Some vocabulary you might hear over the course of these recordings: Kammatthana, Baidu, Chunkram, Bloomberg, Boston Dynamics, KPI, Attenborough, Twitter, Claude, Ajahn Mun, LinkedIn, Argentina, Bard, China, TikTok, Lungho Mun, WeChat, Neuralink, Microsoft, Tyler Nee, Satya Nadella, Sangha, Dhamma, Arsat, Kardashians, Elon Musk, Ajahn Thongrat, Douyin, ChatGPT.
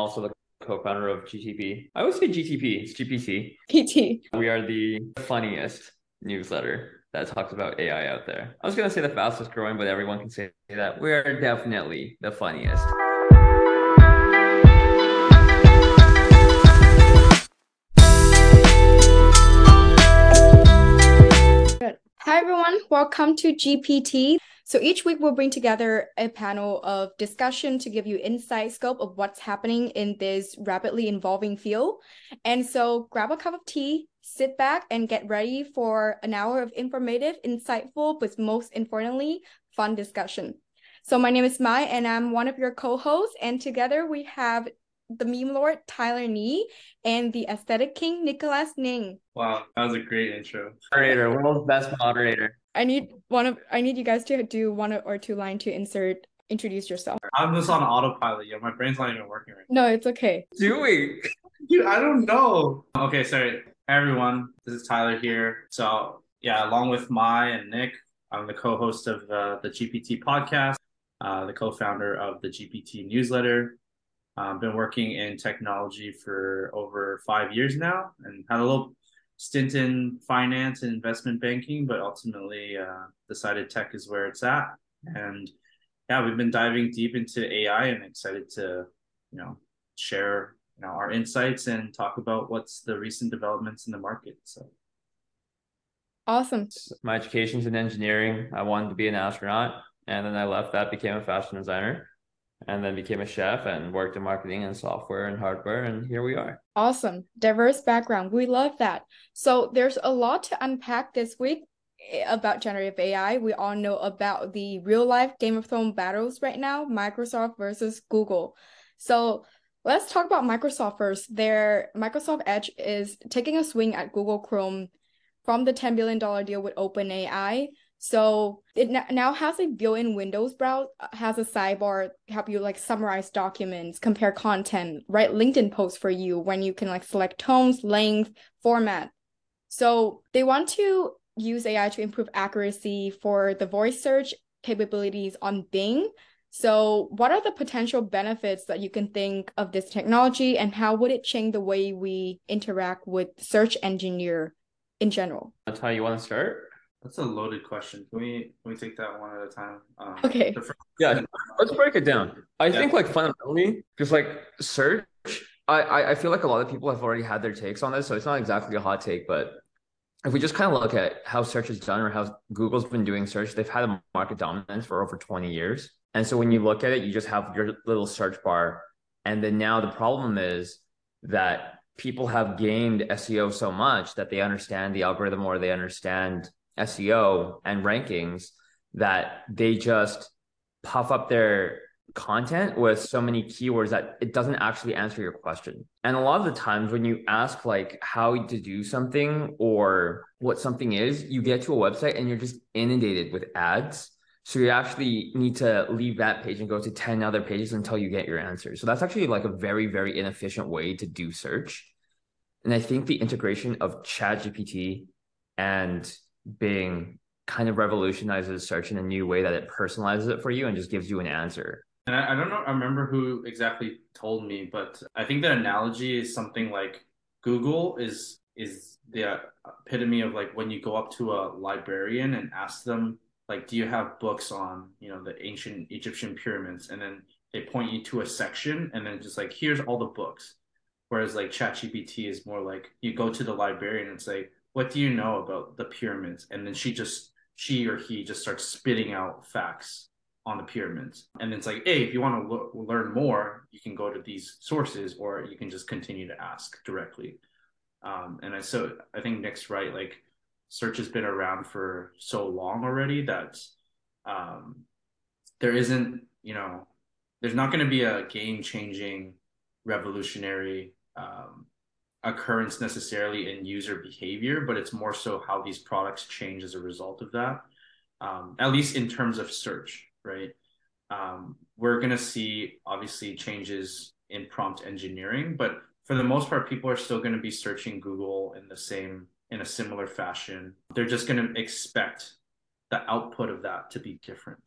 also the co-founder of GTP. I would say GTP, it's GPC. PT. We are the funniest newsletter that talks about AI out there. I was going to say the fastest growing, but everyone can say that. We're definitely the funniest. Hi, everyone. Welcome to GPT. So each week we'll bring together a panel of discussion to give you inside scope of what's happening in this rapidly evolving field. And so grab a cup of tea, sit back and get ready for an hour of informative, insightful, but most importantly, fun discussion. So my name is Mai and I'm one of your co-hosts. And together we have the meme lord, Tyler Nee, and the aesthetic king, Nicholas Ning. Wow, that was a great intro. Moderator, world's best moderator. I need you guys to do one or two lines to introduce yourself. I'm just on autopilot. Yeah, my brain's not even working right now. No, it's okay. Doing? Dude, I don't know. Okay, sorry. Hi, everyone. This is Tyler here. So, yeah, along with Mai and Nick, I'm the co-host of the GPT podcast, the co-founder of the GPT newsletter. I've been working in technology for over 5 years now and had a little stint in finance and investment banking, but ultimately decided tech is where it's at. And yeah, we've been diving deep into AI and excited to, share our insights and talk about what's the recent developments in the market. So awesome. My education's in engineering. I wanted to be an astronaut, and then I left that, became a fashion designer, and then became a chef and worked in marketing and software and hardware. And here we are. Awesome. Diverse background. We love that. So there's a lot to unpack this week about generative AI. We all know about the real life Game of Thrones battles right now, Microsoft versus Google. So let's talk about Microsoft first. Their Microsoft Edge is taking a swing at Google Chrome from the $10 billion deal with OpenAI. So it now has a built-in Windows browser, has a sidebar to help you summarize documents, compare content, write LinkedIn posts for you when you can select tones, length, format. So they want to use AI to improve accuracy for the voice search capabilities on Bing. So what are the potential benefits that you can think of this technology, and how would it change the way we interact with search engineer in general? That's how you want to start? That's a loaded question. Can we take that one at a time? Okay. Yeah, let's break it down. I think fundamentally, because search, I feel like a lot of people have already had their takes on this, so it's not exactly a hot take, but if we just kind of look at how search is done or how Google's been doing search, they've had a market dominance for over 20 years. And so when you look at it, you just have your little search bar. And then now the problem is that people have gamed SEO so much that they understand the algorithm or they understand SEO and rankings that they just puff up their content with so many keywords that it doesn't actually answer your question. And a lot of the times when you ask how to do something or what something is, you get to a website and you're just inundated with ads. So you actually need to leave that page and go to 10 other pages until you get your answer. So that's actually a very, very inefficient way to do search. And I think the integration of ChatGPT and Bing kind of revolutionizes search in a new way that it personalizes it for you and just gives you an answer. And I don't know, I remember who exactly told me, but I think the analogy is something like Google is the epitome of when you go up to a librarian and ask them, do you have books on, the ancient Egyptian pyramids? And then they point you to a section and then just here's all the books. Whereas ChatGPT is more you go to the librarian and say, what do you know about the pyramids? And then she or he just starts spitting out facts on the pyramids. And it's hey, if you want to learn more, you can go to these sources, or you can just continue to ask directly. So I think Nick's right. Search has been around for so long already that there isn't, there's not going to be a game-changing, revolutionary occurrence necessarily in user behavior, but it's more so how these products change as a result of that, at least in terms of search, right? We're going to see obviously changes in prompt engineering, but for the most part, people are still going to be searching Google in a similar fashion. They're just going to expect the output of that to be different,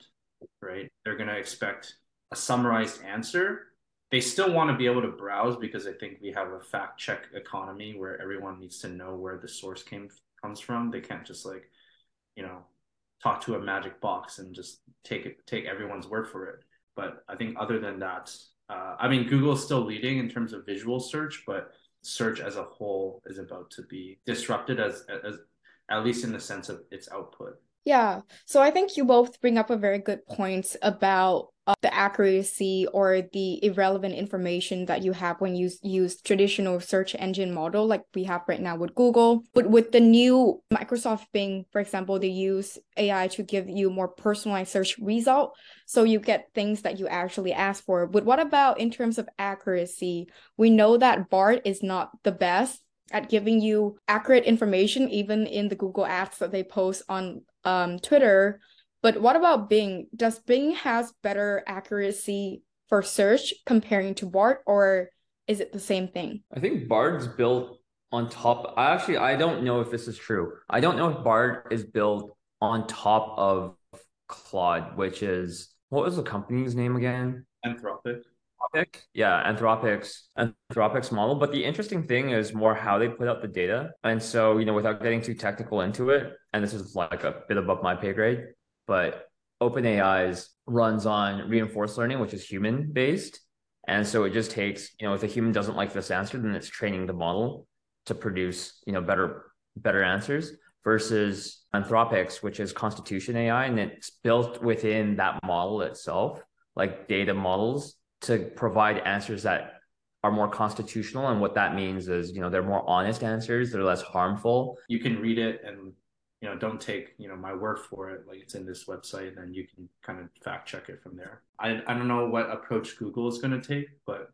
right? They're going to expect a summarized answer They still want to be able to browse, because I think we have a fact check economy where everyone needs to know where the source comes from. They can't just like, you know, talk to a magic box and just take everyone's word for it. But I think other than that, I mean, Google is still leading in terms of visual search, but search as a whole is about to be disrupted, as at least in the sense of its output. Yeah. So I think you both bring up a very good point about the accuracy or the irrelevant information that you have when you use traditional search engine model like we have right now with Google. But with the new Microsoft Bing, for example, they use AI to give you more personalized search result. So you get things that you actually ask for. But what about in terms of accuracy? We know that Bard is not the best at giving you accurate information, even in the Google ads that they post on Twitter. But what about Bing? Does Bing has better accuracy for search comparing to Bard, or is it the same thing? I think Bard's built on top. I don't know if this is true. I don't know if Bard is built on top of Claude, which is, what was the company's name again? Anthropic. Yeah, Anthropic's model. But the interesting thing is more how they put out the data. And so, you know, without getting too technical into it, and this is like a bit above my pay grade, but OpenAI's runs on reinforced learning, which is human-based. And so it just takes, you know, if the human doesn't like this answer, then it's training the model to produce, you know, better answers, versus Anthropic's, which is constitution AI. And it's built within that model itself, like data models, to provide answers that are more constitutional. And what that means is, you know, they're more honest answers. They're less harmful. You can read it and, you know, don't take, you know, my word for it, like it's in this website, and you can kind of fact check it from there. I don't know what approach Google is going to take, but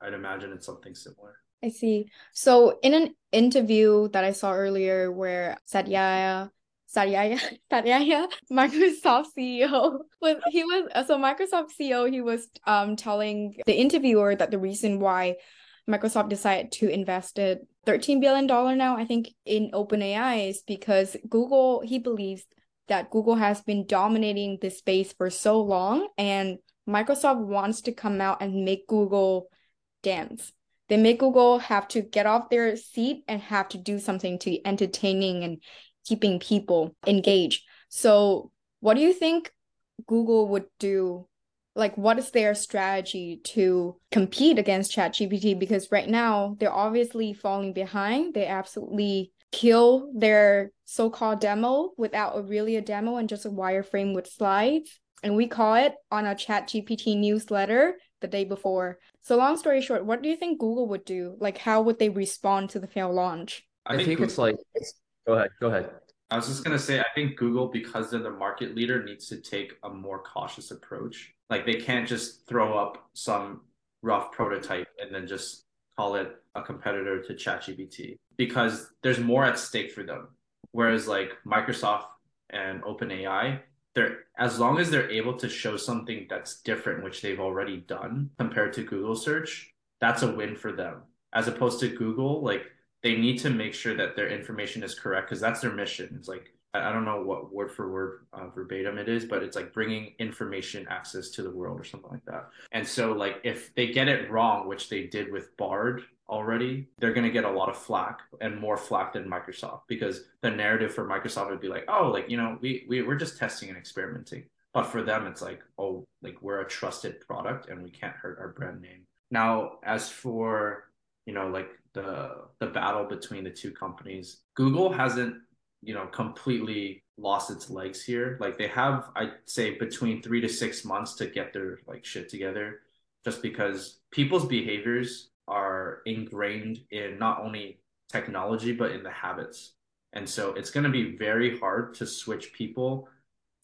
I'd imagine it's something similar. I see. So in an interview that I saw earlier where Satya, Microsoft CEO, he was telling the interviewer that the reason why Microsoft decided to invest $13 billion now, I think, in OpenAI is because Google, he believes that Google has been dominating this space for so long, and Microsoft wants to come out and make Google dance. They make Google have to get off their seat and have to do something to entertaining and keeping people engaged. So what do you think Google would do? Like, what is their strategy to compete against ChatGPT? Because right now, they're obviously falling behind. They absolutely kill their so-called demo without really a demo and just a wireframe with slides. And we call it on a ChatGPT newsletter the day before. So long story short, what do you think Google would do? Like, how would they respond to the failed launch? I think it's like... Go ahead. I was just going to say, I think Google, because they're the market leader, needs to take a more cautious approach. Like, they can't just throw up some rough prototype and then just call it a competitor to ChatGPT, because there's more at stake for them. Whereas like Microsoft and OpenAI, as long as they're able to show something that's different, which they've already done compared to Google search, that's a win for them. As opposed to Google, like, they need to make sure that their information is correct, because that's their mission. It's like, I don't know what word for word verbatim it is, but it's like bringing information access to the world or something like that. And so like, if they get it wrong, which they did with Bard already, they're going to get a lot of flack, and more flack than Microsoft, because the narrative for Microsoft would be like, oh, like, you know, we're just testing and experimenting. But for them, it's like, oh, like, we're a trusted product and we can't hurt our brand name. Now, as for, you know, like the battle between the two companies, Google hasn't, you know, completely lost its legs here. Like, they have, I'd say, between 3 to 6 months to get their like shit together, just because people's behaviors are ingrained in not only technology, but in the habits. And so it's going to be very hard to switch people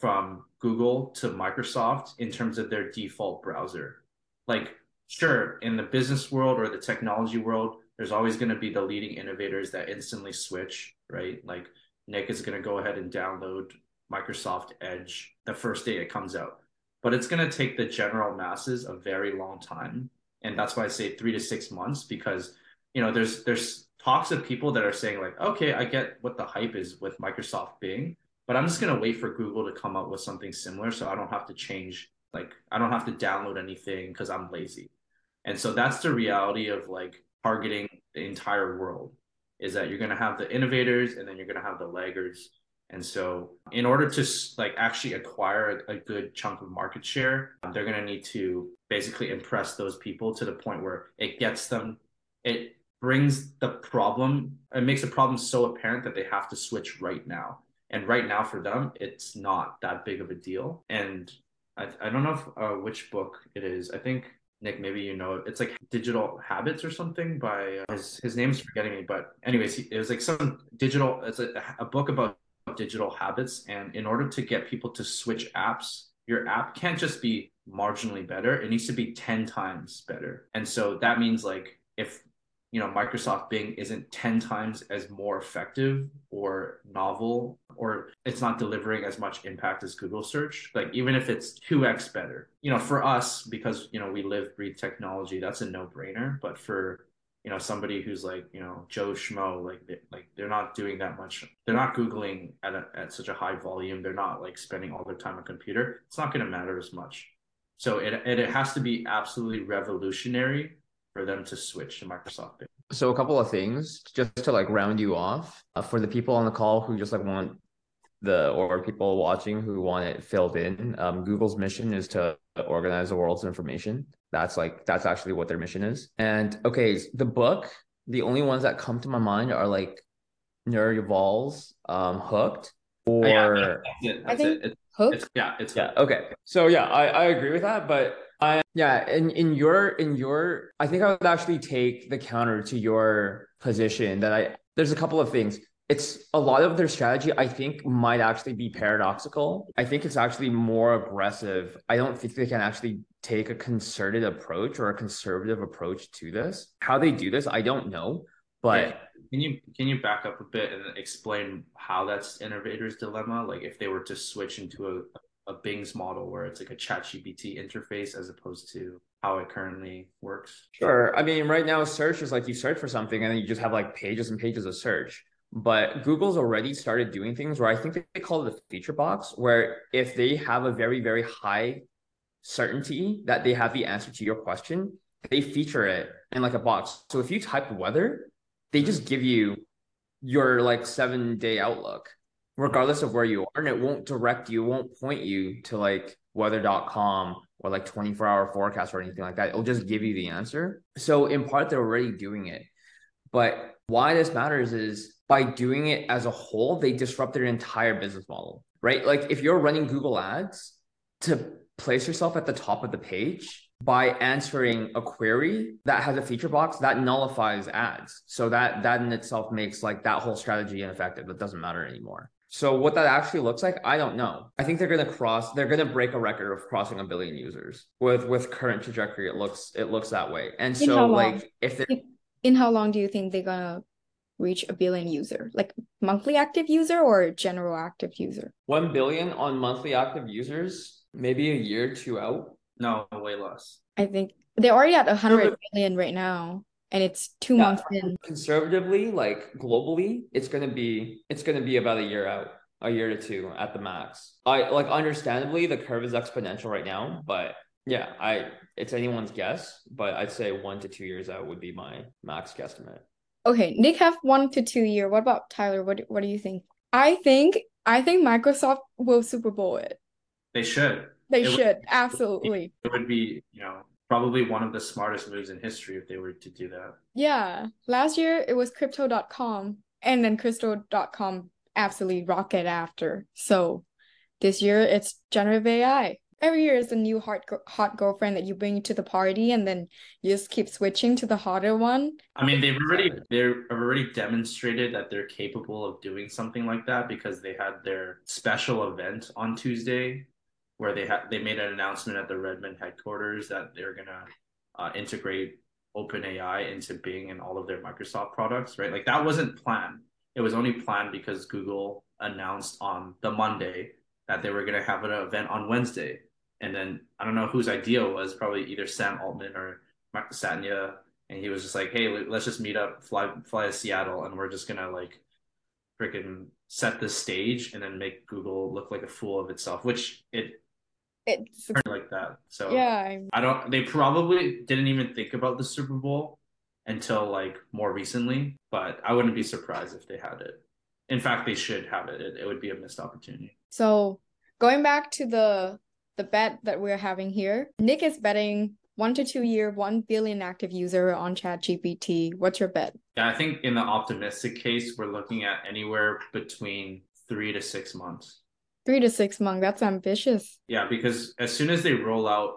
from Google to Microsoft in terms of their default browser. Like, sure, in the business world or the technology world, there's always going to be the leading innovators that instantly switch, right? Like, Nick is going to go ahead and download Microsoft Edge the first day it comes out. But it's going to take the general masses a very long time. And that's why I say 3 to 6 months, because, you know, there's talks of people that are saying like, okay, I get what the hype is with Microsoft Bing, but I'm just going to wait for Google to come up with something similar, so I don't have to change, like, I don't have to download anything because I'm lazy. And so that's the reality of like targeting the entire world, is that you're going to have the innovators and then you're going to have the laggers. And so in order to like actually acquire a good chunk of market share, they're going to need to basically impress those people to the point where it gets them, it brings the problem, it makes the problem so apparent that they have to switch right now. And right now for them, it's not that big of a deal. And I don't know if, which book it is. I think, Nick, maybe you know, it's like Digital Habits or something by, his name's forgetting me. But anyways, it was like some digital, it's a book about digital habits. And in order to get people to switch apps, your app can't just be marginally better. It needs to be 10 times better. And so that means like if, you know, Microsoft Bing isn't 10 times as more effective or novel, or it's not delivering as much impact as Google search, like even if it's 2x better, you know, for us, because, you know, we live, breathe technology, that's a no-brainer. But for, you know, somebody who's like, you know, Joe Schmo, like they're not doing that much. They're not Googling at such a high volume. They're not like spending all their time on a computer. It's not going to matter as much. So it has to be absolutely revolutionary for them to switch to Microsoft Bing. So a couple of things just to like round you off for the people on the call who just like want or people watching who want it filled in. Google's mission is to organize the world's information. That's actually what their mission is. And okay, the book, the only ones that come to my mind are like Nuri Yuval's Hooked or... Yeah, that's it. Hooked? It's Hooked. Okay. So yeah, I agree with that, but in your, I think I would actually take the counter to your position that there's a couple of things. It's a lot of their strategy, I think, might actually be paradoxical. I think it's actually more aggressive. I don't think they can actually take a concerted approach or a conservative approach to this. How they do this, I don't know, but... Yeah. Can you back up a bit and explain how that's innovator's dilemma? Like if they were to switch into a Bing's model where it's like a ChatGPT interface as opposed to how it currently works? Sure. I mean, right now search is like you search for something and then you just have like pages and pages of search. But Google's already started doing things where I think they call it a feature box, where if they have a very, very high certainty that they have the answer to your question, they feature it in like a box. So if you type weather, they just give you your like 7-day outlook, regardless of where you are. And it won't direct you, it won't point you to like weather.com or like 24-hour forecast or anything like that. It'll just give you the answer. So in part, they're already doing it. But why this matters is by doing it as a whole, they disrupt their entire business model, right? Like if you're running Google ads to place yourself at the top of the page by answering a query that has a feature box, that nullifies ads. So that in itself makes like that whole strategy ineffective. That doesn't matter anymore. So what that actually looks like, I don't know. I think they're going to break a record of crossing 1 billion users with current trajectory. It looks that way. And so like if they... In how long do you think they're gonna reach 1 billion user? Like monthly active user or general active user? 1 billion on monthly active users, maybe a year or two out. No, way less. I think they're already at 100 million right now, and it's 2 months in. Conservatively, like globally, it's gonna be about a year out, a year to two at the max. I like understandably the curve is exponential right now, but yeah, it's anyone's guess, but I'd say 1 to 2 years out would be my max guesstimate. Okay, Nick have 1 to 2 year. What about Tyler? What do you think? I think Microsoft will Super Bowl it. They should. Absolutely. It would be, you know, probably one of the smartest moves in history if they were to do that. Yeah. Last year it was crypto.com, and then crypto.com absolutely rocket after. So this year it's generative AI. Every year is a new hot girlfriend that you bring to the party, and then you just keep switching to the hotter one. I mean, they've already demonstrated that they're capable of doing something like that because they had their special event on Tuesday, where they made an announcement at the Redmond headquarters that they're gonna integrate OpenAI into Bing and all of their Microsoft products. Right, like that wasn't planned. It was only planned because Google announced on the Monday that they were going to have an event on Wednesday. And then I don't know whose idea it was, probably either Sam Altman or Satya. And he was just like, hey, let's just meet up, fly to Seattle. And we're just going to like freaking set the stage and then make Google look like a fool of itself, which it it's like that. So yeah, I don't. They probably didn't even think about the Super Bowl until like more recently. But I wouldn't be surprised if they had it. In fact, they should have it. It would be a missed opportunity. So going back to the bet that we're having here, Nick is betting 1 to 2 year, 1 billion active user on ChatGPT. What's your bet? Yeah, I think in the optimistic case, we're looking at anywhere between 3 to 6 months. 3 to 6 months. That's ambitious. Yeah, because as soon as they roll out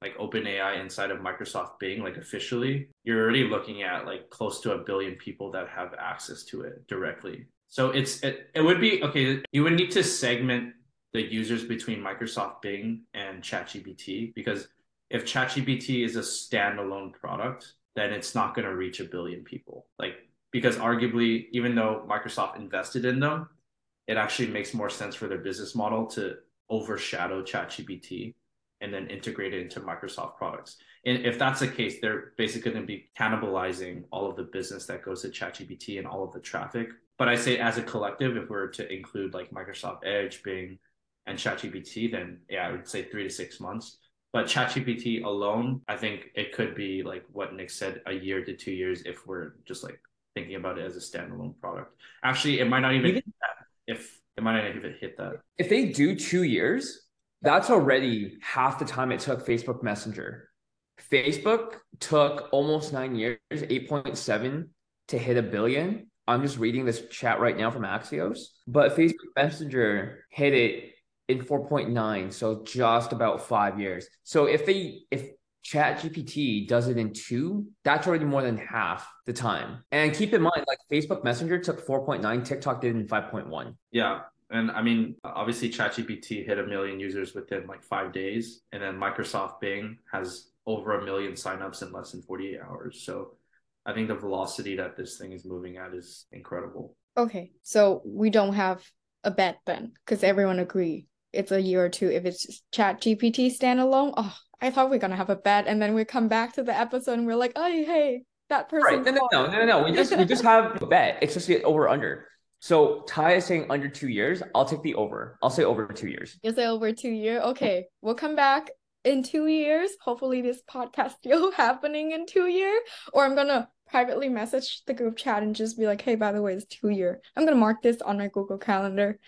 like OpenAI inside of Microsoft Bing, like officially, you're already looking at like close to 1 billion people that have access to it directly. So it would be, okay, you would need to segment the users between Microsoft Bing and ChatGPT, because if ChatGPT is a standalone product, then it's not going to reach 1 billion people. Like, because arguably, even though Microsoft invested in them, it actually makes more sense for their business model to overshadow ChatGPT and then integrate it into Microsoft products. And if that's the case, they're basically going to be cannibalizing all of the business that goes to ChatGPT and all of the traffic. But I say as a collective, if we were to include like Microsoft Edge, Bing, and ChatGPT, then yeah, I would say 3 to 6 months. But ChatGPT alone, I think it could be like what Nick said, 1 year to 2 years if we're just like thinking about it as a standalone product. Actually, it might not even hit that. If they do 2 years, that's already half the time it took Facebook Messenger. Facebook took almost 9 years, 8.7, to hit 1 billion. I'm just reading this chat right now from Axios, but Facebook Messenger hit it in 4.9, so just about 5 years. So if ChatGPT does it in 2, that's already more than half the time. And keep in mind, like Facebook Messenger took 4.9, TikTok did in 5.1. Yeah. And I mean, obviously ChatGPT hit 1 million users within like 5 days. And then Microsoft Bing has over 1 million signups in less than 48 hours. So I think the velocity that this thing is moving at is incredible. Okay. So we don't have a bet then, because everyone agreed it's 1 year or 2. If it's ChatGPT standalone, oh, I thought we were going to have a bet. And then we come back to the episode and we're like, oh, hey, that person. Right. No. We just have a bet. It's just the over under. So Ty is saying under 2 years. I'll take the over. I'll say over 2 years. You'll say over 2 years. Okay. We'll come back in 2 years. Hopefully this podcast still happening in 2 years. Or I'm going to privately message the group chat and just be like, hey, by the way, it's 2 years. I'm going to mark this on my Google Calendar.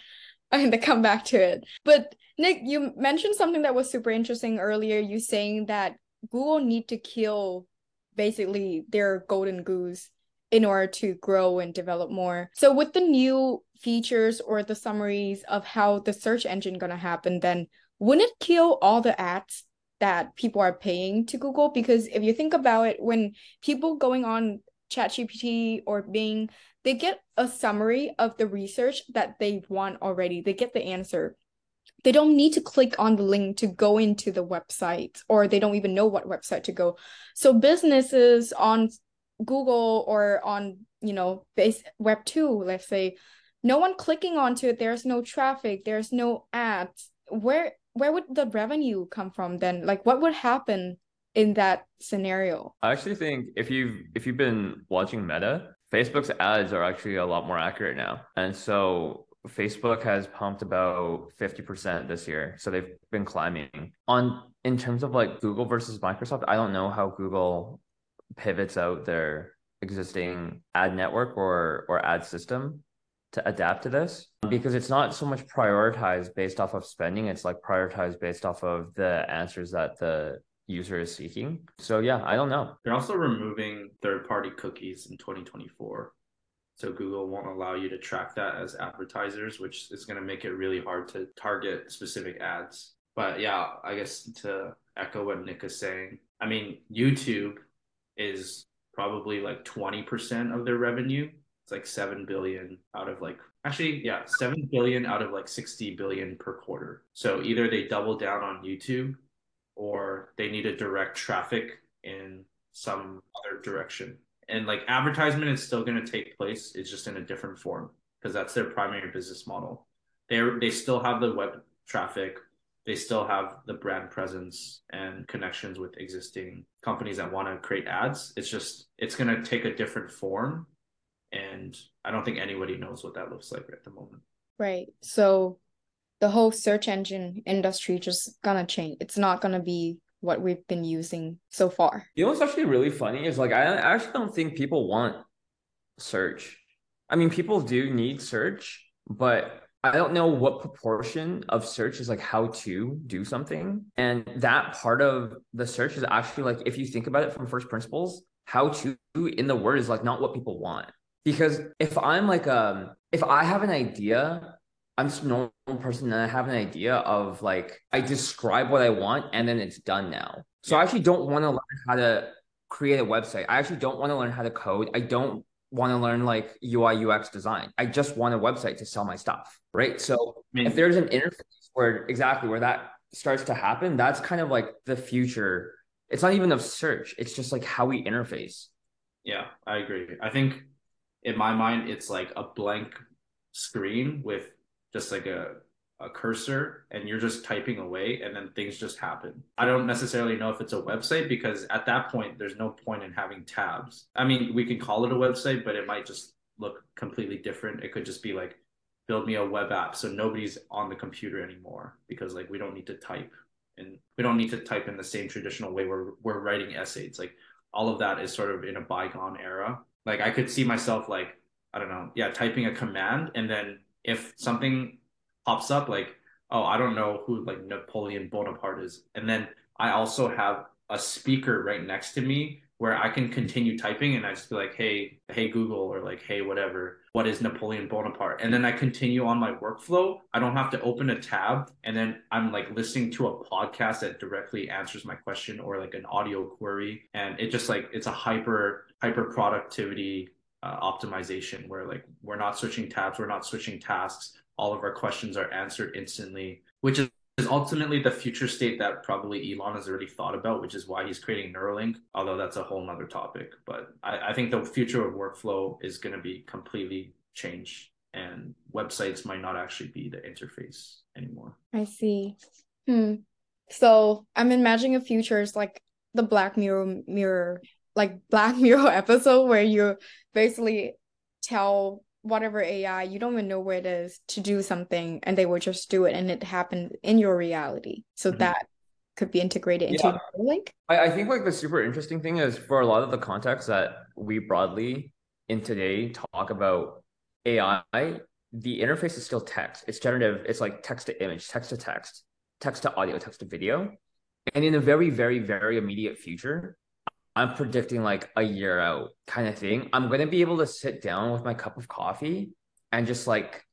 I'm going to come back to it. But Nick, you mentioned something that was super interesting earlier. You saying that Google need to kill basically their golden goose in order to grow and develop more. So with the new features or the summaries of how the search engine gonna happen, then wouldn't it kill all the ads that people are paying to Google? Because if you think about it, when people going on ChatGPT or Bing, they get a summary of the research that they want already. They get the answer. They don't need to click on the link to go into the website, or they don't even know what website to go. So businesses on Google or on, web 2, let's say, no one clicking onto it, there's no traffic, there's no ads. Where would the revenue come from then? Like, what would happen in that scenario? I actually think if you've been watching Meta, Facebook's ads are actually a lot more accurate now. And so Facebook has pumped about 50% this year. So they've been climbing. In terms of like Google versus Microsoft, I don't know how Google pivots out their existing ad network or ad system to adapt to this, because it's not so much prioritized based off of spending. It's like prioritized based off of the answers that the user is seeking. So yeah, I don't know. They're also removing third-party cookies in 2024. So Google won't allow you to track that as advertisers, which is going to make it really hard to target specific ads. But yeah, I guess to echo what Nick is saying, I mean, YouTube is probably like 20% of their revenue. It's like 7 billion out of like, actually, yeah, 7 billion out of like 60 billion per quarter. So either they double down on YouTube or they need to direct traffic in some other direction. And like advertisement is still going to take place. It's just in a different form because that's their primary business model. They still have the web traffic. They still have the brand presence and connections with existing companies that want to create ads. It's just, it's going to take a different form. And I don't think anybody knows what that looks like at the moment. Right. So the whole search engine industry just gonna change. It's not gonna be what we've been using so far. You know what's actually really funny is, like, I actually don't think people want search. I mean, people do need search, but I don't know what proportion of search is like how to do something. And that part of the search is actually, like, if you think about it from first principles, how to in the word is like not what people want. Because if I'm like, if I have an idea, I'm just a normal person and I have an idea of, like, I describe what I want and then it's done now. So I actually don't want to learn how to create a website. I actually don't want to learn how to code. I don't want to learn like UI, UX design. I just want a website to sell my stuff, right? So if there's an interface where that starts to happen, that's kind of like the future. It's not even of search. It's just like how we interface. Yeah, I agree. I think in my mind, it's like a blank screen with just like a cursor and you're just typing away and then things just happen. I don't necessarily know if it's a website because at that point, there's no point in having tabs. I mean, we can call it a website, but it might just look completely different. It could just be like, build me a web app. So nobody's on the computer anymore because, like, we don't need to type and we don't need to type in the same traditional way where we're writing essays. Like, all of that is sort of in a bygone era. Like, I could see myself, like, I don't know. Yeah. Typing a command. And then if something pops up, like, oh, I don't know who, like, Napoleon Bonaparte is. And then I also have a speaker right next to me where I can continue typing and I just be like, hey, Google, or like, hey, whatever, what is Napoleon Bonaparte? And then I continue on my workflow. I don't have to open a tab. And then I'm like listening to a podcast that directly answers my question or like an audio query. And it just, like, it's a hyper productivity optimization where, like, we're not switching tabs, we're not switching tasks. All of our questions are answered instantly, which is ultimately the future state that probably Elon has already thought about, which is why he's creating Neuralink, although that's a whole nother topic. But I think the future of workflow is going to be completely changed and websites might not actually be the interface anymore. I see. So I'm imagining a future is like the Black Mirror episode where you basically tell whatever AI, you don't even know where it is, to do something and they will just do it and it happened in your reality. So that could be integrated into your link. I think, like, the super interesting thing is for a lot of the contexts that we broadly in today talk about AI, the interface is still text. It's generative. It's like text to image, text to audio, text to video. And in a very, very, very immediate future, I'm predicting like a year out kind of thing, I'm going to be able to sit down with my cup of coffee and just like,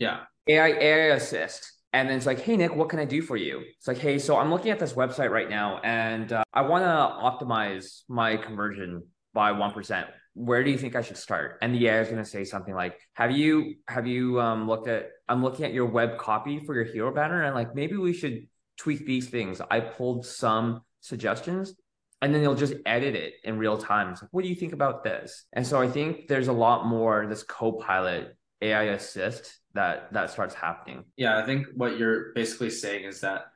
AI assist. And then it's like, hey, Nick, what can I do for you? It's like, hey, so I'm looking at this website right now and I want to optimize my conversion by 1%. Where do you think I should start? And the AI is going to say something like, have you looked at, I'm looking at your web copy for your hero banner. And like, maybe we should tweak these things. I pulled some suggestions. And then they'll just edit it in real time. It's like, what do you think about this? And so I think there's a lot more this co-pilot AI assist that starts happening. Yeah, I think what you're basically saying is that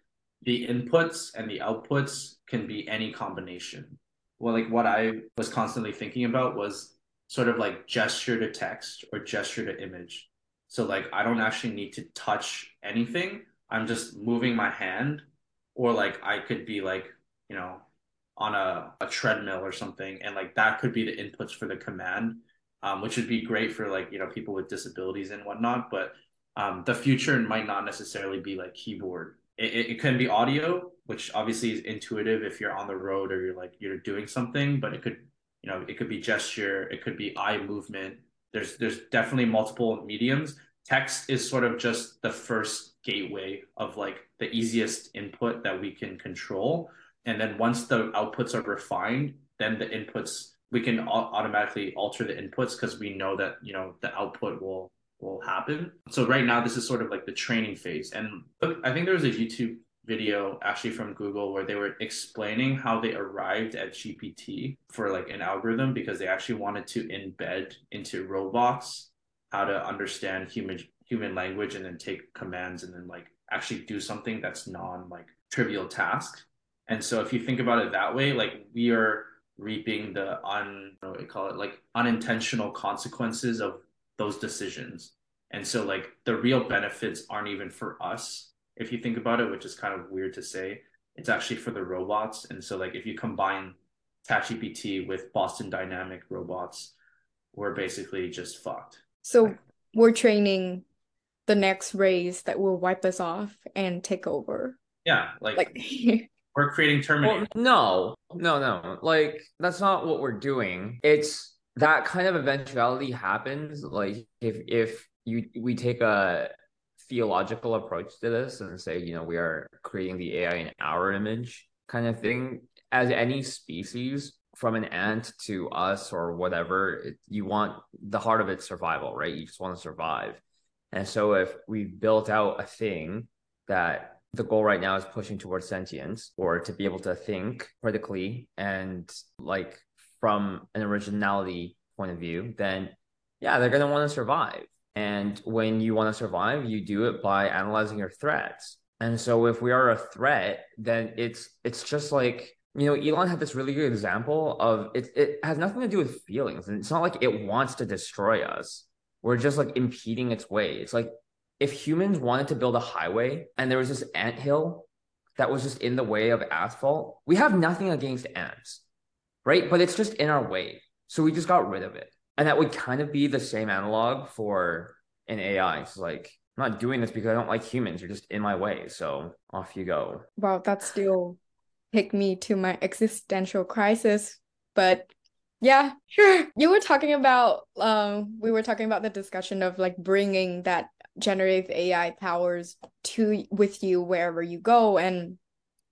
the inputs and the outputs can be any combination. Well, like what I was constantly thinking about was sort of like gesture to text or gesture to image. So like, I don't actually need to touch anything. I'm just moving my hand, or like I could be like, you know, on a treadmill or something. And like, that could be the inputs for the command, which would be great for like, you know, people with disabilities and whatnot. But the future might not necessarily be like keyboard. It can be audio, which obviously is intuitive if you're on the road or you're doing something, but it could, you know, it could be gesture. It could be eye movement. There's definitely multiple mediums. Text is sort of just the first gateway of like the easiest input that we can control. And then once the outputs are refined, then the inputs, we can automatically alter the inputs because we know that, you know, the output will happen. So right now, this is sort of like the training phase. And I think there was a YouTube video actually from Google where they were explaining how they arrived at GPT for like an algorithm, because they actually wanted to embed into robots how to understand human language and then take commands and then like actually do something that's non like trivial task. And so if you think about it that way, like we are reaping the unintentional consequences of those decisions. And so like the real benefits aren't even for us, if you think about it, which is kind of weird to say. It's actually for the robots. And so like if you combine ChatGPT with Boston Dynamic robots, we're basically just fucked. So we're training the next race that will wipe us off and take over. Yeah, like we're creating Terminator. Well, no. Like that's not what we're doing. It's that kind of eventuality happens. Like if we take a theological approach to this and say, you know, we are creating the AI in our image kind of thing. As any species, from an ant to us or whatever, you want the heart of its survival, right? You just want to survive. And so if we've built out a thing that the goal right now is pushing towards sentience or to be able to think critically and like from an originality point of view, then yeah, they're going to want to survive. And when you want to survive, you do it by analyzing your threats. And so if we are a threat, then it's just like, you know, Elon had this really good example of it has nothing to do with feelings. And it's not like it wants to destroy us. We're just like impeding its way. It's like if humans wanted to build a highway and there was this anthill that was just in the way of asphalt, we have nothing against ants, right? But it's just in our way. So we just got rid of it. And that would kind of be the same analog for an AI. It's like, I'm not doing this because I don't like humans. You're just in my way. So off you go. Wow, that still take me to my existential crisis, but yeah, sure. You were talking about, we were talking about the discussion of like bringing that generative AI powers to with you wherever you go. And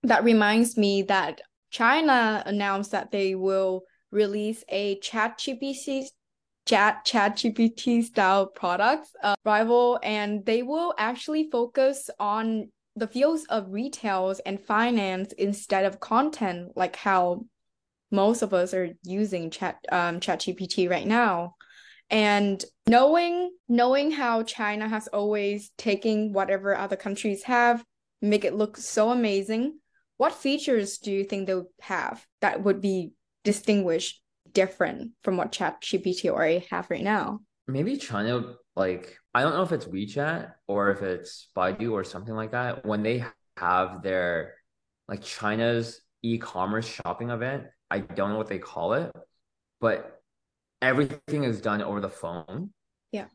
that reminds me that China announced that they will release a ChatGPT style products rival, and they will actually focus on the fields of retails and finance instead of content, like how most of us are using ChatGPT right now. And knowing how China has always taken whatever other countries have, make it look so amazing, what features do you think they would have that would be distinguished different from what ChatGPT already have right now? Maybe China, like, I don't know if it's WeChat or if it's Baidu or something like that. When they have their, like, China's e-commerce shopping event, I don't know what they call it, but everything is done over the phone. Yeah.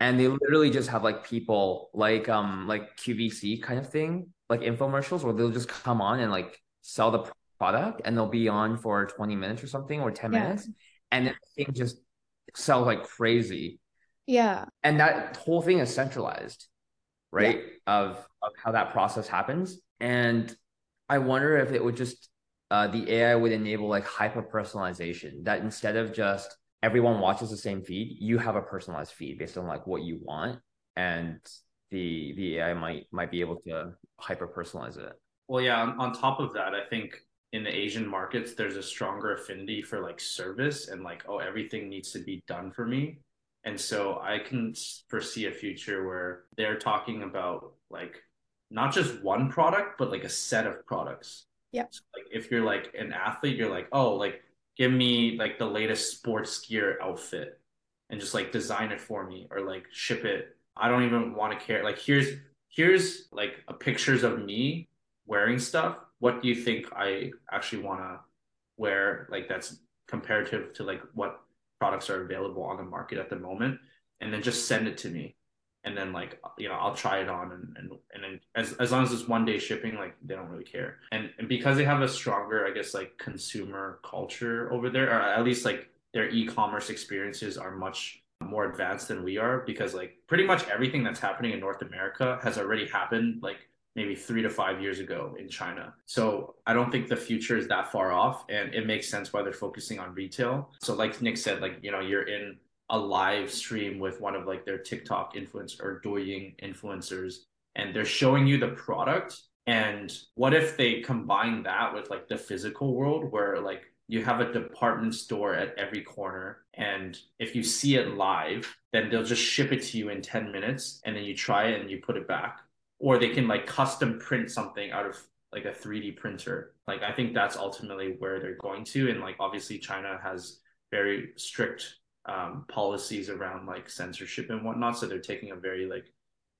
And they literally just have, like, people, like QVC kind of thing, like infomercials where they'll just come on and, like, sell the product and they'll be on for 20 minutes or something or 10 minutes. And then the thing just sells like crazy. Yeah. And that whole thing is centralized, right? Yeah. Of how that process happens. And I wonder if it would just, the AI would enable like hyper-personalization, that instead of just everyone watches the same feed, you have a personalized feed based on like what you want. And the AI might be able to hyper-personalize it. Well, yeah, on top of that, I think in the Asian markets, there's a stronger affinity for like service and like, oh, everything needs to be done for me. And so I can foresee a future where they're talking about like not just one product, but like a set of products. Yeah. So, like if you're like an athlete, you're like, oh, like give me like the latest sports gear outfit and just like design it for me or like ship it. I don't even want to care. Like here's like a pictures of me wearing stuff. What do you think I actually want to wear? Like that's comparative to like what products are available on the market at the moment, and then just send it to me, and then like, you know, I'll try it on and then as long as it's one day shipping, like they don't really care. And because they have a stronger, I guess, like consumer culture over there, or at least like their e-commerce experiences are much more advanced than we are, because like pretty much everything that's happening in North America has already happened like maybe 3 to 5 years ago in China. So I don't think the future is that far off, and it makes sense why they're focusing on retail. So like Nick said, like, you know, you're in a live stream with one of like their TikTok influencers or Douyin influencers, and they're showing you the product. And what if they combine that with like the physical world where like you have a department store at every corner, and if you see it live, then they'll just ship it to you in 10 minutes and then you try it and you put it back. Or they can like custom print something out of like a 3D printer. Like, I think that's ultimately where they're going to. And like, obviously China has very strict policies around like censorship and whatnot. So they're taking a very like,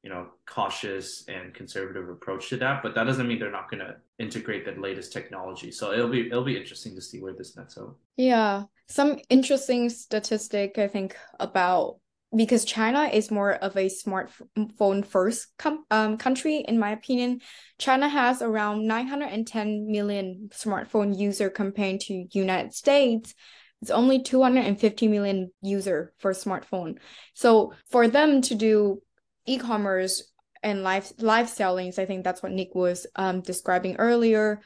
you know, cautious and conservative approach to that. But that doesn't mean they're not going to integrate the latest technology. So it'll be interesting to see where this nets out. Yeah, some interesting statistic I think about, because China is more of a smartphone first country, in my opinion. China has around 910 million smartphone user compared to United States. It's only 250 million user for smartphone. So for them to do e-commerce and live sellings, I think that's what Nick was describing earlier.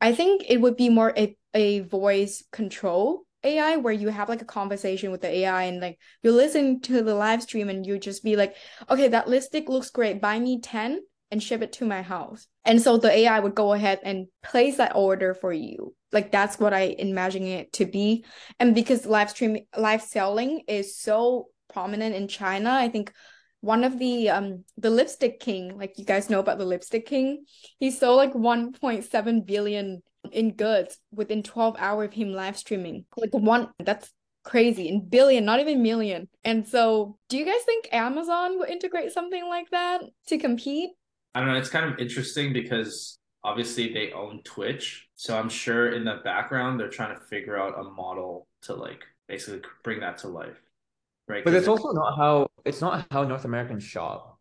I think it would be more a voice control AI, where you have like a conversation with the AI and like you listen to the live stream and you just be like, okay, that lipstick looks great, buy me 10 and ship it to my house. And so the AI would go ahead and place that order for you. Like, that's what I imagine it to be. And because live selling is so prominent in China, I think one of the lipstick king, like you guys know about the lipstick king, he sold like 1.7 billion in goods within 12 hours of him live streaming. Like that's crazy, in billion, not even million. And so do you guys think Amazon would integrate something like that to compete? I don't know, it's kind of interesting because obviously they own Twitch. So I'm sure in the background, they're trying to figure out a model to like basically bring that to life. Right. But it's not how North Americans shop.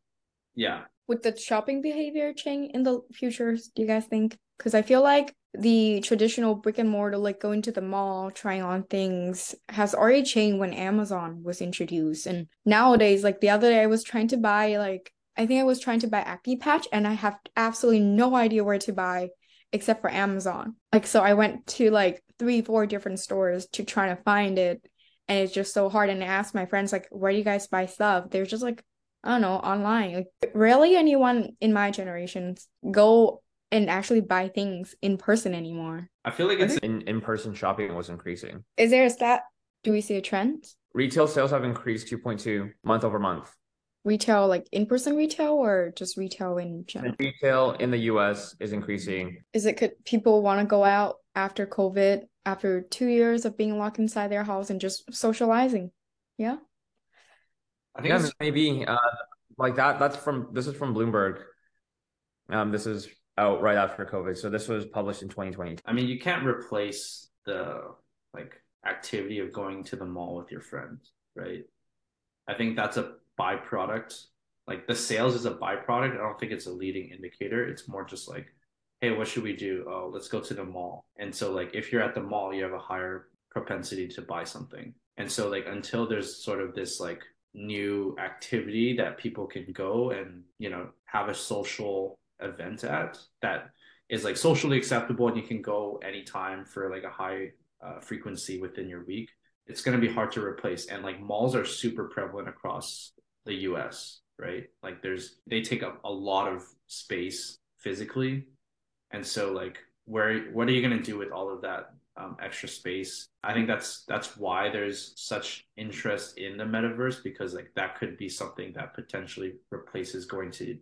Yeah. Would the shopping behavior change in the future, do you guys think? Because I feel like the traditional brick and mortar, like going to the mall, trying on things, has already changed when Amazon was introduced. And nowadays, like the other day, I was trying to buy Acne Patch, and I have absolutely no idea where to buy except for Amazon. Like, so I went to like 3-4 different stores to try to find it. And it's just so hard. And I asked my friends, like, where do you guys buy stuff? They're just like, I don't know, online. Like, rarely anyone in my generation go and actually buy things in person anymore. I feel like it's in-person shopping was increasing. Is there a stat? Do we see a trend? Retail sales have increased 2.2 month over month. Retail, like in-person retail, or just retail in general? Retail in the U.S. is increasing. Could people want to go out after COVID, after 2 years of being locked inside their house and just socializing? Yeah. I think maybe like that. This is from Bloomberg. This is out right after COVID. So this was published in 2020. I mean, you can't replace the like activity of going to the mall with your friends, right? I think that's a byproduct. Like the sales is a byproduct. I don't think it's a leading indicator. It's more just like, hey, what should we do? Oh, let's go to the mall. And so like, if you're at the mall, you have a higher propensity to buy something. And so like, until there's sort of this like new activity that people can go and, you know, have a social event at that is like socially acceptable and you can go anytime for like a high frequency within your week, it's going to be hard to replace. And like malls are super prevalent across the US, right? Like they take up a lot of space physically. And so like, what are you going to do with all of that extra space? I think that's why there's such interest in the metaverse, because like that could be something that potentially replaces going to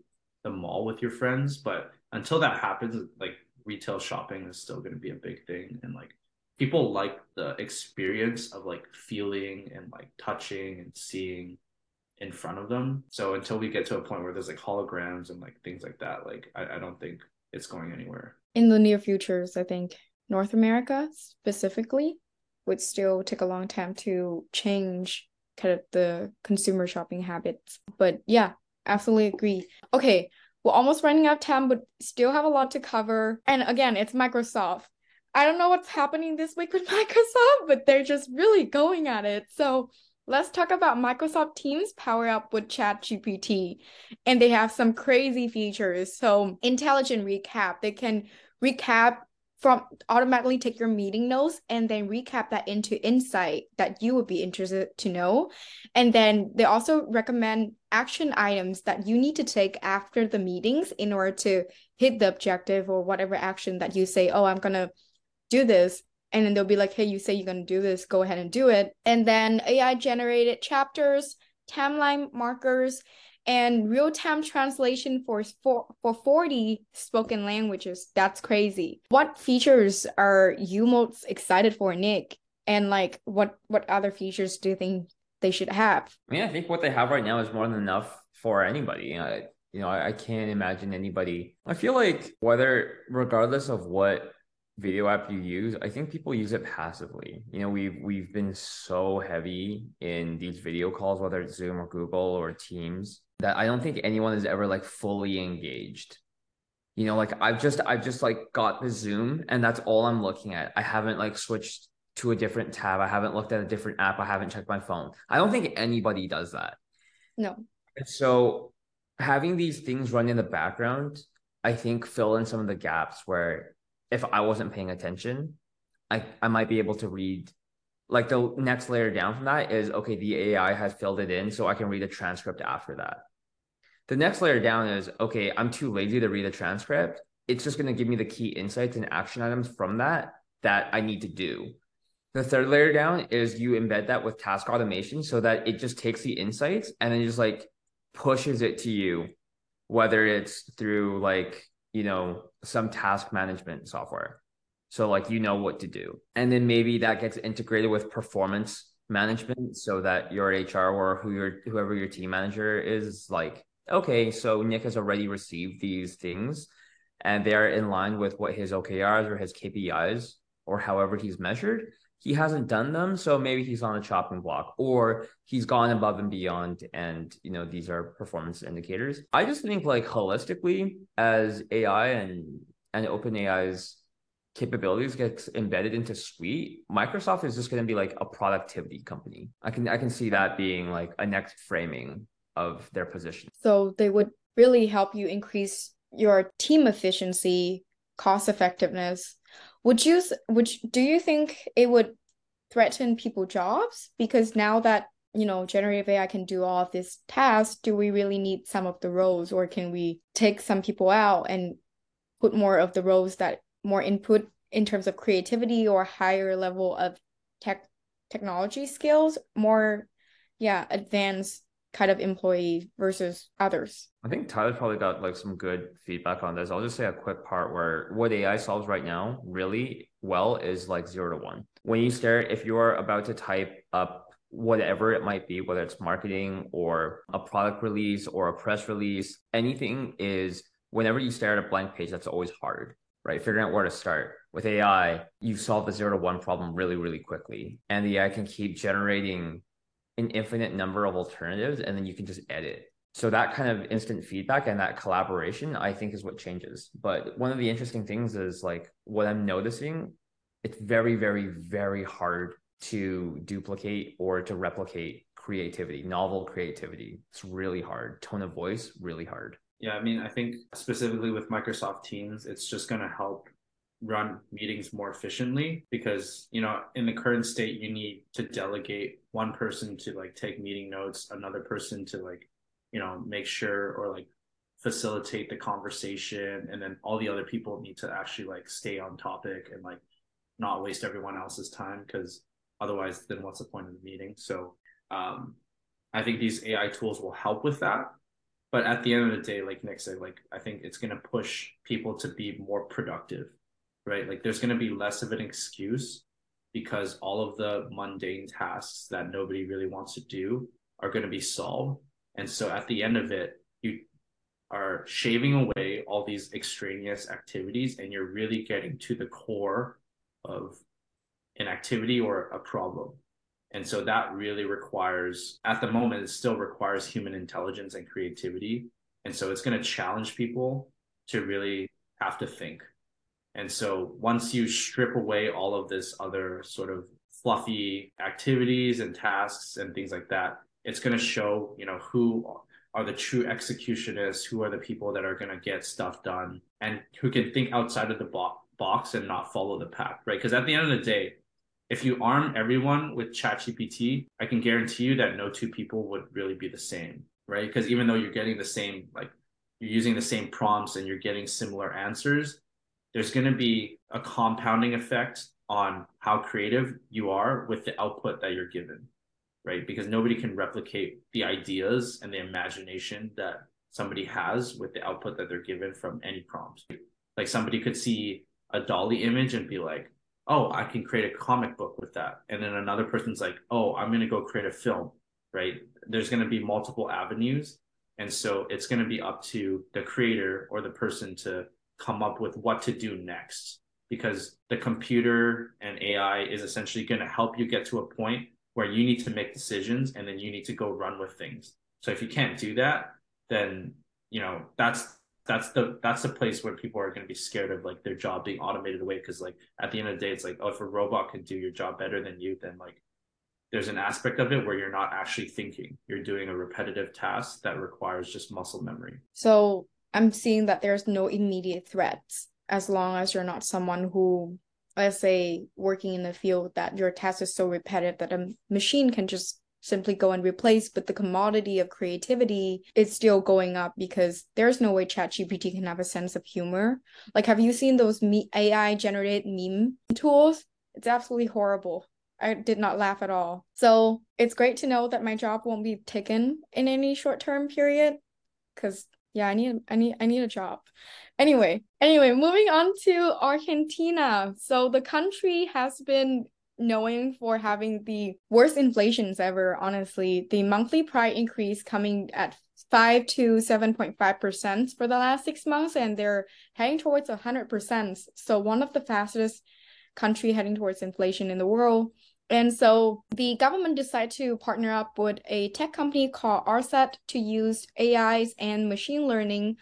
the mall with your friends. But until that happens, like retail shopping is still going to be a big thing. And like people like the experience of like feeling and like touching and seeing in front of them. So until we get to a point where there's like holograms and like things like that, like I don't think it's going anywhere. In the near futures, I think North America specifically would still take a long time to change kind of the consumer shopping habits. But yeah, absolutely agree. Okay, we're almost running out of time, but still have a lot to cover. And again, it's Microsoft. I don't know what's happening this week with Microsoft, but they're just really going at it. So let's talk about Microsoft Teams power up with ChatGPT. And they have some crazy features. So intelligent recap, they can recap from automatically take your meeting notes and then recap that into insight that you would be interested to know. And then they also recommend action items that you need to take after the meetings in order to hit the objective or whatever action that you say, oh, I'm going to do this. And then they'll be like, hey, you say you're going to do this, go ahead and do it. And then AI-generated chapters, timeline markers, and real-time translation for 40 spoken languages. That's crazy. What features are you most excited for, Nick? And like, what other features do you think they should have? I mean, I think what they have right now is more than enough for anybody. I can't imagine anybody. I feel like regardless of what video app you use, I think people use it passively. We've been so heavy in these video calls, whether it's Zoom or Google or Teams, that I don't think anyone is ever like fully engaged. I've just like got the Zoom and that's all I'm looking at. I haven't like switched to a different tab. I haven't looked at a different app. I haven't checked my phone. I don't think anybody does that. No. And so having these things run in the background, I think fill in some of the gaps where if I wasn't paying attention, I might be able to read. Like the next layer down from that is, okay, the AI has filled it in, so I can read a transcript after that. The next layer down is, okay, I'm too lazy to read a transcript. It's just going to give me the key insights and action items from that I need to do. The third layer down is you embed that with task automation so that it just takes the insights and then just like pushes it to you, whether it's through like, some task management software. So like, what to do. And then maybe that gets integrated with performance management so that your HR or whoever your team manager is like, okay, so Nick has already received these things and they're in line with what his OKRs or his KPIs or however he's measured. He hasn't done them. So maybe he's on a chopping block or he's gone above and beyond. And, these are performance indicators. I just think like holistically as AI and OpenAI's capabilities gets embedded into Suite, Microsoft is just going to be like a productivity company. I can see that being like a next framing of their position. So they would really help you increase your team efficiency, cost effectiveness. Do you think it would threaten people's jobs? Because now that, generative AI can do all of these tasks, do we really need some of the roles, or can we take some people out and put more of the roles that more input in terms of creativity or higher level of technology skills, advanced kind of employee versus others? I think Tyler probably got like some good feedback on this. I'll just say a quick part where what AI solves right now really well is like 0 to 1. When you start, if you are about to type up whatever it might be, whether it's marketing or a product release or a press release, anything is whenever you stare at a blank page, that's always hard, right? Figuring out where to start. With AI, you solve the 0 to 1 problem really, really quickly. And the AI can keep generating an infinite number of alternatives, and then you can just edit. So that kind of instant feedback and that collaboration, I think, is what changes. But one of the interesting things is like what I'm noticing, it's very, very, very hard to duplicate or to replicate creativity, novel creativity. It's really hard. Tone of voice, really hard. Yeah, I mean, I think specifically with Microsoft Teams, it's just going to help run meetings more efficiently because, in the current state, you need to delegate one person to like take meeting notes, another person to like, make sure or like facilitate the conversation. And then all the other people need to actually like stay on topic and like not waste everyone else's time, because otherwise then what's the point of the meeting? So I think these AI tools will help with that. But at the end of the day, like Nick said, like I think it's going to push people to be more productive, right? Like there's going to be less of an excuse because all of the mundane tasks that nobody really wants to do are going to be solved. And so at the end of it, you are shaving away all these extraneous activities and you're really getting to the core of an activity or a problem. And so that really requires, at the moment, it still requires human intelligence and creativity. And so it's going to challenge people to really have to think. And so once you strip away all of this other sort of fluffy activities and tasks and things like that, it's going to show, who are the true executionists, who are the people that are going to get stuff done and who can think outside of the box and not follow the pack, right? Because at the end of the day, if you arm everyone with ChatGPT, I can guarantee you that no two people would really be the same, right? Because even though you're getting the same, like you're using the same prompts and you're getting similar answers, there's going to be a compounding effect on how creative you are with the output that you're given, right? Because nobody can replicate the ideas and the imagination that somebody has with the output that they're given from any prompt. Like somebody could see a DALL-E image and be like, oh, I can create a comic book with that. And then another person's like, oh, I'm going to go create a film, right? There's going to be multiple avenues. And so it's going to be up to the creator or the person to come up with what to do next, because the computer and AI is essentially going to help you get to a point where you need to make decisions and then you need to go run with things. So if you can't do that, then, you know, that's the place where people are going to be scared of like their job being automated away. Because like at the end of the day, it's like, oh, if a robot can do your job better than you, then like there's an aspect of it where you're not actually thinking, you're doing a repetitive task that requires just muscle memory. So I'm seeing that there's no immediate threats as long as you're not someone who, let's say, working in a field that your task is so repetitive that a machine can just simply go and replace, but the commodity of creativity is still going up because there's no way ChatGPT can have a sense of humor. Like, have you seen those AI-generated meme tools? It's absolutely horrible. I did not laugh at all. So it's great to know that my job won't be taken in any short-term period, because yeah, I need a job. Anyway, moving on to Argentina. So the country has been known for having the worst inflations ever, honestly. The monthly price increase coming at 5 to 7.5% for the last 6 months, and they're heading towards 100%. So one of the fastest country heading towards inflation in the world. And so the government decided to partner up with a tech company called Arsat to use AIs and machine learning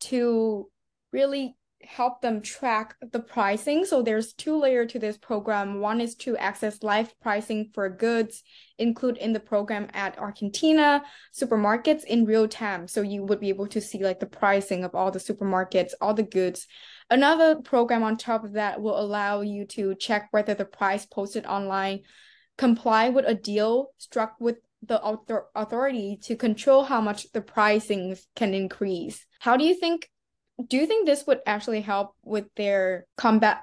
to really help them track the pricing. So there's two layers to this program. One is to access live pricing for goods included in the program at Argentina supermarkets in real time. So you would be able to see like the pricing of all the supermarkets, all the goods. Another program on top of that will allow you to check whether the price posted online comply with a deal struck with the authority to control how much the pricing can increase. How do you think? Do you think this would actually help with their combat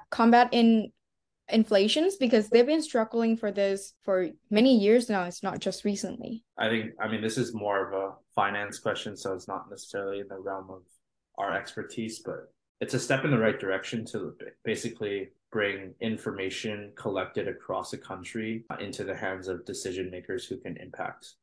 in inflations? Because they've been struggling for this for many years now. It's not just recently. I mean, this is more of a finance question, so it's not necessarily in the realm of our expertise, but it's a step in the right direction to basically bring information collected across a country into the hands of decision makers who can impact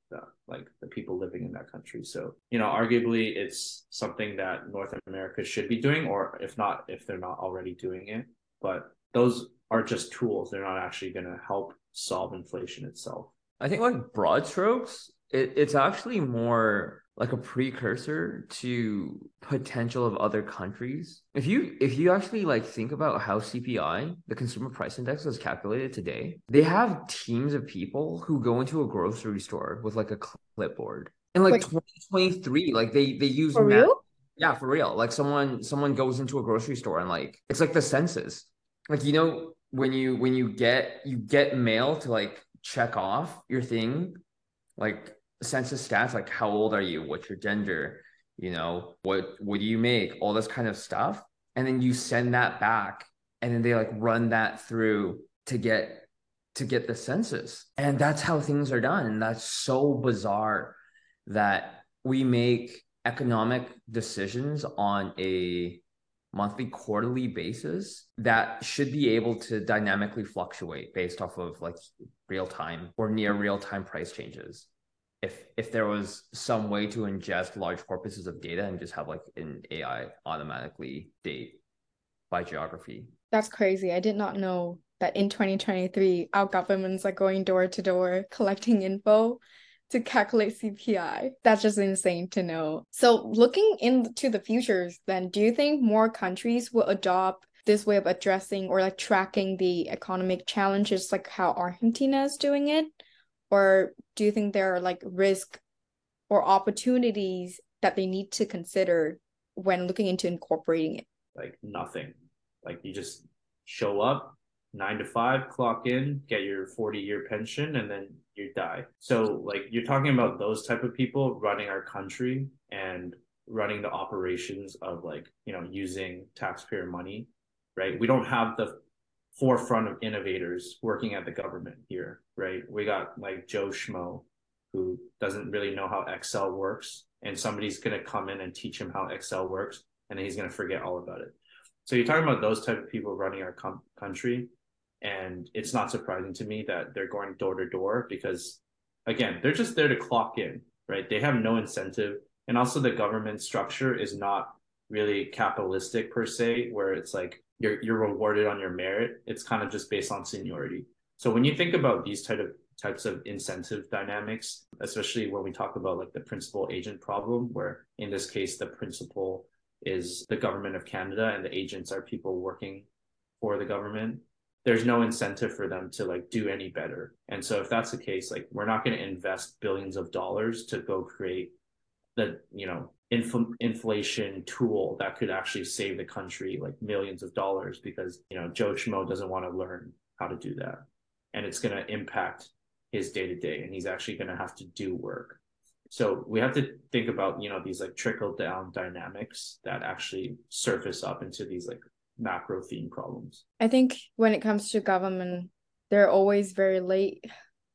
the people living in that country. So, you know, arguably it's something that North America should be doing, or if not, if they're not already doing it. But those are just tools. They're not actually going to help solve inflation itself. I think like broad strokes, it's actually more like a precursor to potential of other countries. If you actually like think about how CPI, the consumer price index, was calculated today, they have teams of people who go into a grocery store with like a clipboard. And like 2023, like they use for real? Yeah, for real. Like someone goes into a grocery store and like it's like the census. Like, you know, when you get mail to like check off your thing, like census stats, like how old are you, what's your gender, you know, what do you make, all this kind of stuff, and then you send that back and then they like run that through to get the census. And that's how things are done. And that's so bizarre that we make economic decisions on a monthly, quarterly basis that should be able to dynamically fluctuate based off of like real time or near real time price changes. If there was some way to ingest large corpuses of data and just have like an AI automatically date by geography. That's crazy. I did not know that in 2023, our government's like going door to door collecting info to calculate CPI. That's just insane to know. So looking into the futures, then, do you think more countries will adopt this way of addressing or like tracking the economic challenges like how Argentina is doing it? Or do you think there are like risk or opportunities that they need to consider when looking into incorporating it? Like nothing. Like you just show up 9 to 5, clock in, get your 40-year pension, and then you die. So like you're talking about those type of people running our country and running the operations of like, you know, using taxpayer money, right? We don't have the forefront of innovators working at the government here, right? We got like Joe Schmo, who doesn't really know how Excel works, and somebody's going to come in and teach him how Excel works, and then he's going to forget all about it. So you're talking about those type of people running our country. And it's not surprising to me that they're going door to door because, again, they're just there to clock in, right? They have no incentive. And also the government structure is not really capitalistic per se, where it's like you're rewarded on your merit. It's kind of just based on seniority. So when you think about these types of incentive dynamics, especially when we talk about like the principal agent problem, where in this case, the principal is the government of Canada and the agents are people working for the government, there's no incentive for them to like do any better. And so if that's the case, like we're not going to invest billions of dollars to go create the, you know, inflation tool that could actually save the country like millions of dollars because, you know, Joe Schmo doesn't want to learn how to do that. And it's going to impact his day-to-day and he's actually going to have to do work. So we have to think about, you know, these like trickle-down dynamics that actually surface up into these like macro theme problems. I think when it comes to government, they're always very late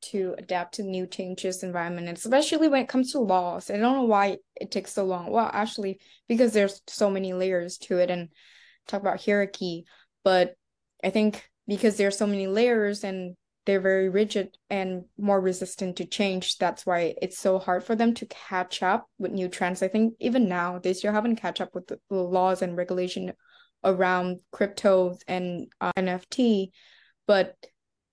to adapt to new changes environment, and especially when it comes to laws. I don't know why it takes so long. Well, actually, because there's so many layers to it and talk about hierarchy. But I think because there's so many layers and they're very rigid and more resistant to change, that's why it's so hard for them to catch up with new trends. I think even now, they still haven't catch up with the laws and regulation around crypto and NFT, but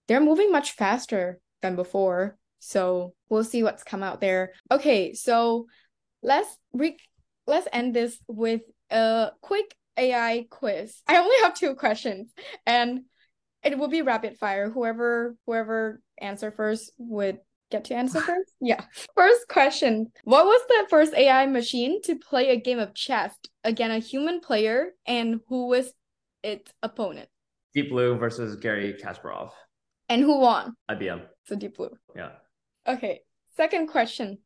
they're moving much faster than before. So we'll see what's come out there. Okay, so let's end this with a quick AI quiz. I only have two questions and it will be rapid fire. Whoever answer first would get to answer first. Yeah. First question. What was the first AI machine to play a game of chess against a human player and who was its opponent? Deep Blue versus Gary Kasparov. And who won? IBM. So Deep Blue. Yeah. Okay. Second question.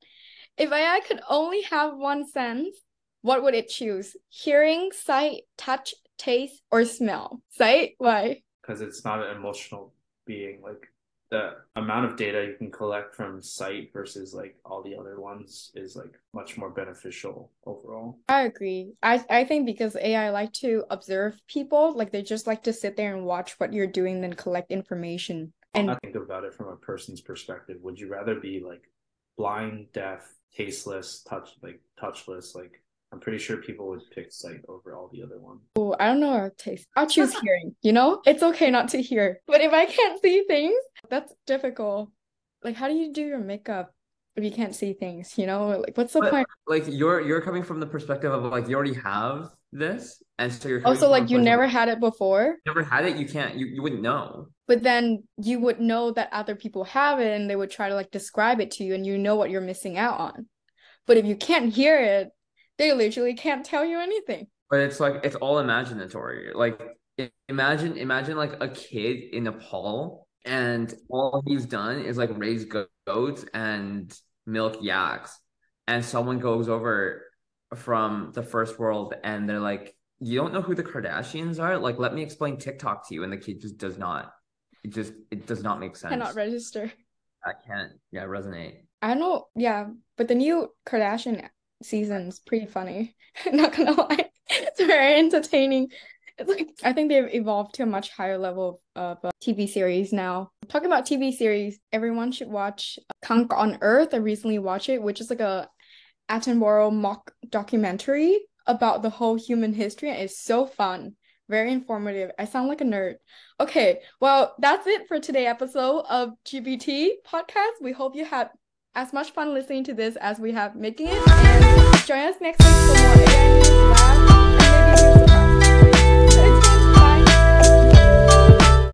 If AI could only have one sense, what would it choose? Hearing, sight, touch, taste, or smell? Sight? Why? Because it's not an emotional being. Like the amount of data you can collect from sight versus like all the other ones is like much more beneficial overall. I agree. I think because AI like to observe people, like they just like to sit there and watch what you're doing then collect information. And I think about it from a person's perspective. Would you rather be like blind, deaf, tasteless, touchless? Like I'm pretty sure people would pick sight over all the other ones. Oh, I don't know our taste. I'll choose hearing, you know? It's okay not to hear. But if I can't see things, that's difficult. Like, how do you do your makeup if you can't see things, you know? Like, what's the point? Like, you're coming from the perspective of, like, you already have this, and so you're... Also, like, you never had it before? Never had it, you can't, you wouldn't know. But then you would know that other people have it, and they would try to, like, describe it to you, and you know what you're missing out on. But if you can't hear it, they literally can't tell you anything. But it's, like, it's all imaginatory. Like, imagine, like, a kid in Nepal... and all he's done is like raise goats and milk yaks. And someone goes over from the first world and they're like, you don't know who the Kardashians are? Like, let me explain TikTok to you. And the kid just does not. It does not make sense. Cannot register. I can't. Yeah, resonate. I know. Yeah. But the new Kardashian season's pretty funny. Not gonna lie. It's very entertaining. It's like, I think they've evolved to a much higher level of TV series now. Talking about TV series, everyone should watch Kung on Earth. I recently watched it, which is like a Attenborough mock documentary about the whole human history. And it's so fun. Very informative. I sound like a nerd. Okay, well, that's it for today's episode of GPT Podcast. We hope you had as much fun listening to this as we have making it. And join us next week for more AI.